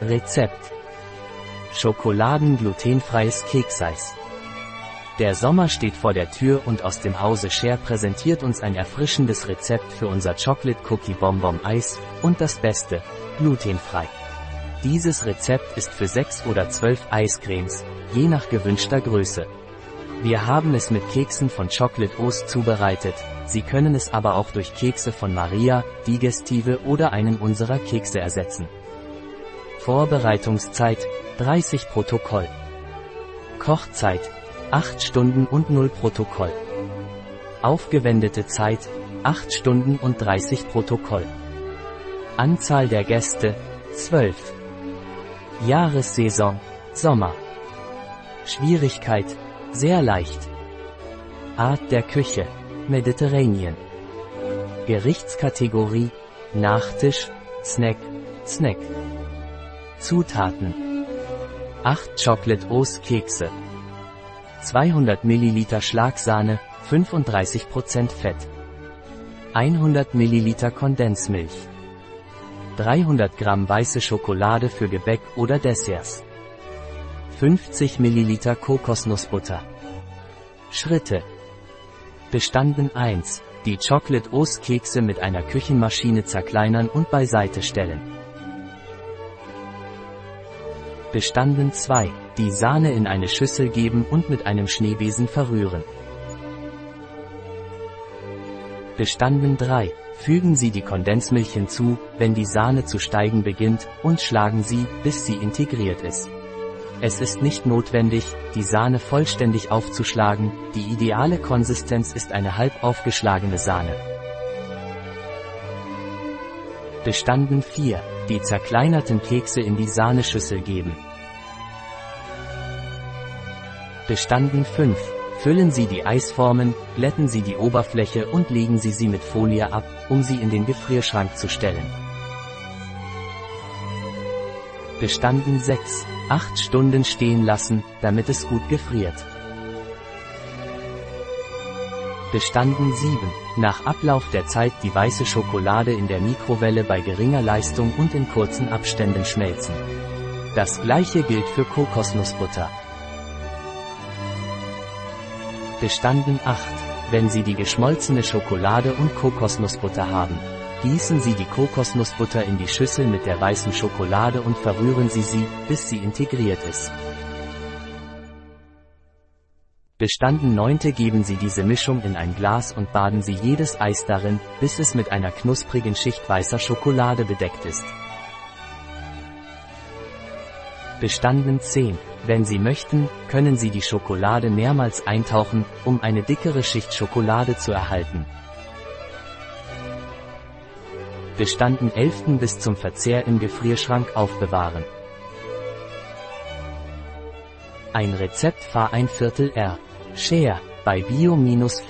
Rezept: Schokoladen-glutenfreies Kekseis. Der Sommer steht vor der Tür und aus dem Hause Schär präsentiert uns ein erfrischendes Rezept für unser Chocolate Cookie Bonbon Eis und das Beste, glutenfrei. Dieses Rezept ist für 6 oder 12 Eiscremes, je nach gewünschter Größe. Wir haben es mit Keksen von Chocolate O's zubereitet, Sie können es aber auch durch Kekse von Maria, Digestive oder einen unserer Kekse ersetzen. Vorbereitungszeit: 30 Protokoll. Kochzeit: 8 Stunden und 0 Protokoll. Aufgewendete Zeit: 8 Stunden und 30 Protokoll. Anzahl der Gäste: 12. Jahressaison: Sommer. Schwierigkeit: sehr leicht. Art der Küche: Mediterranean. Gerichtskategorie: Nachtisch, Snack, Snack. Zutaten: 8 Chocolate O's Kekse, 200 ml Schlagsahne, 35% Fett, 100 ml Kondensmilch, 300 Gramm weiße Schokolade für Gebäck oder Desserts, 50 ml Kokosnussbutter. Schritte: Bestanden 1. Die Chocolate O's Kekse mit einer Küchenmaschine zerkleinern und beiseite stellen. Bestanden 2. Die Sahne in eine Schüssel geben und mit einem Schneebesen verrühren. Bestanden 3. Fügen Sie die Kondensmilch hinzu, wenn die Sahne zu steigen beginnt, und schlagen Sie, bis sie integriert ist. Es ist nicht notwendig, die Sahne vollständig aufzuschlagen, die ideale Konsistenz ist eine halb aufgeschlagene Sahne. Bestanden 4. Die zerkleinerten Kekse in die Sahneschüssel geben. Bestanden 5. Füllen Sie die Eisformen, glätten Sie die Oberfläche und legen Sie sie mit Folie ab, um sie in den Gefrierschrank zu stellen. Bestanden 6. 8 Stunden stehen lassen, damit es gut gefriert. Bestanden 7. Nach Ablauf der Zeit die weiße Schokolade in der Mikrowelle bei geringer Leistung und in kurzen Abständen schmelzen. Das gleiche gilt für Kokosnussbutter. Bestanden 8. Wenn Sie die geschmolzene Schokolade und Kokosnussbutter haben, gießen Sie die Kokosnussbutter in die Schüssel mit der weißen Schokolade und verrühren Sie sie, bis sie integriert ist. Bestanden 9. Geben Sie diese Mischung in ein Glas und baden Sie jedes Eis darin, bis es mit einer knusprigen Schicht weißer Schokolade bedeckt ist. Bestanden 10. Wenn Sie möchten, können Sie die Schokolade mehrmals eintauchen, um eine dickere Schicht Schokolade zu erhalten. Bestanden 11. Bis zum Verzehr im Gefrierschrank aufbewahren. Ein Rezept Fahr ¼ R. Schär, bei bio-pharma.es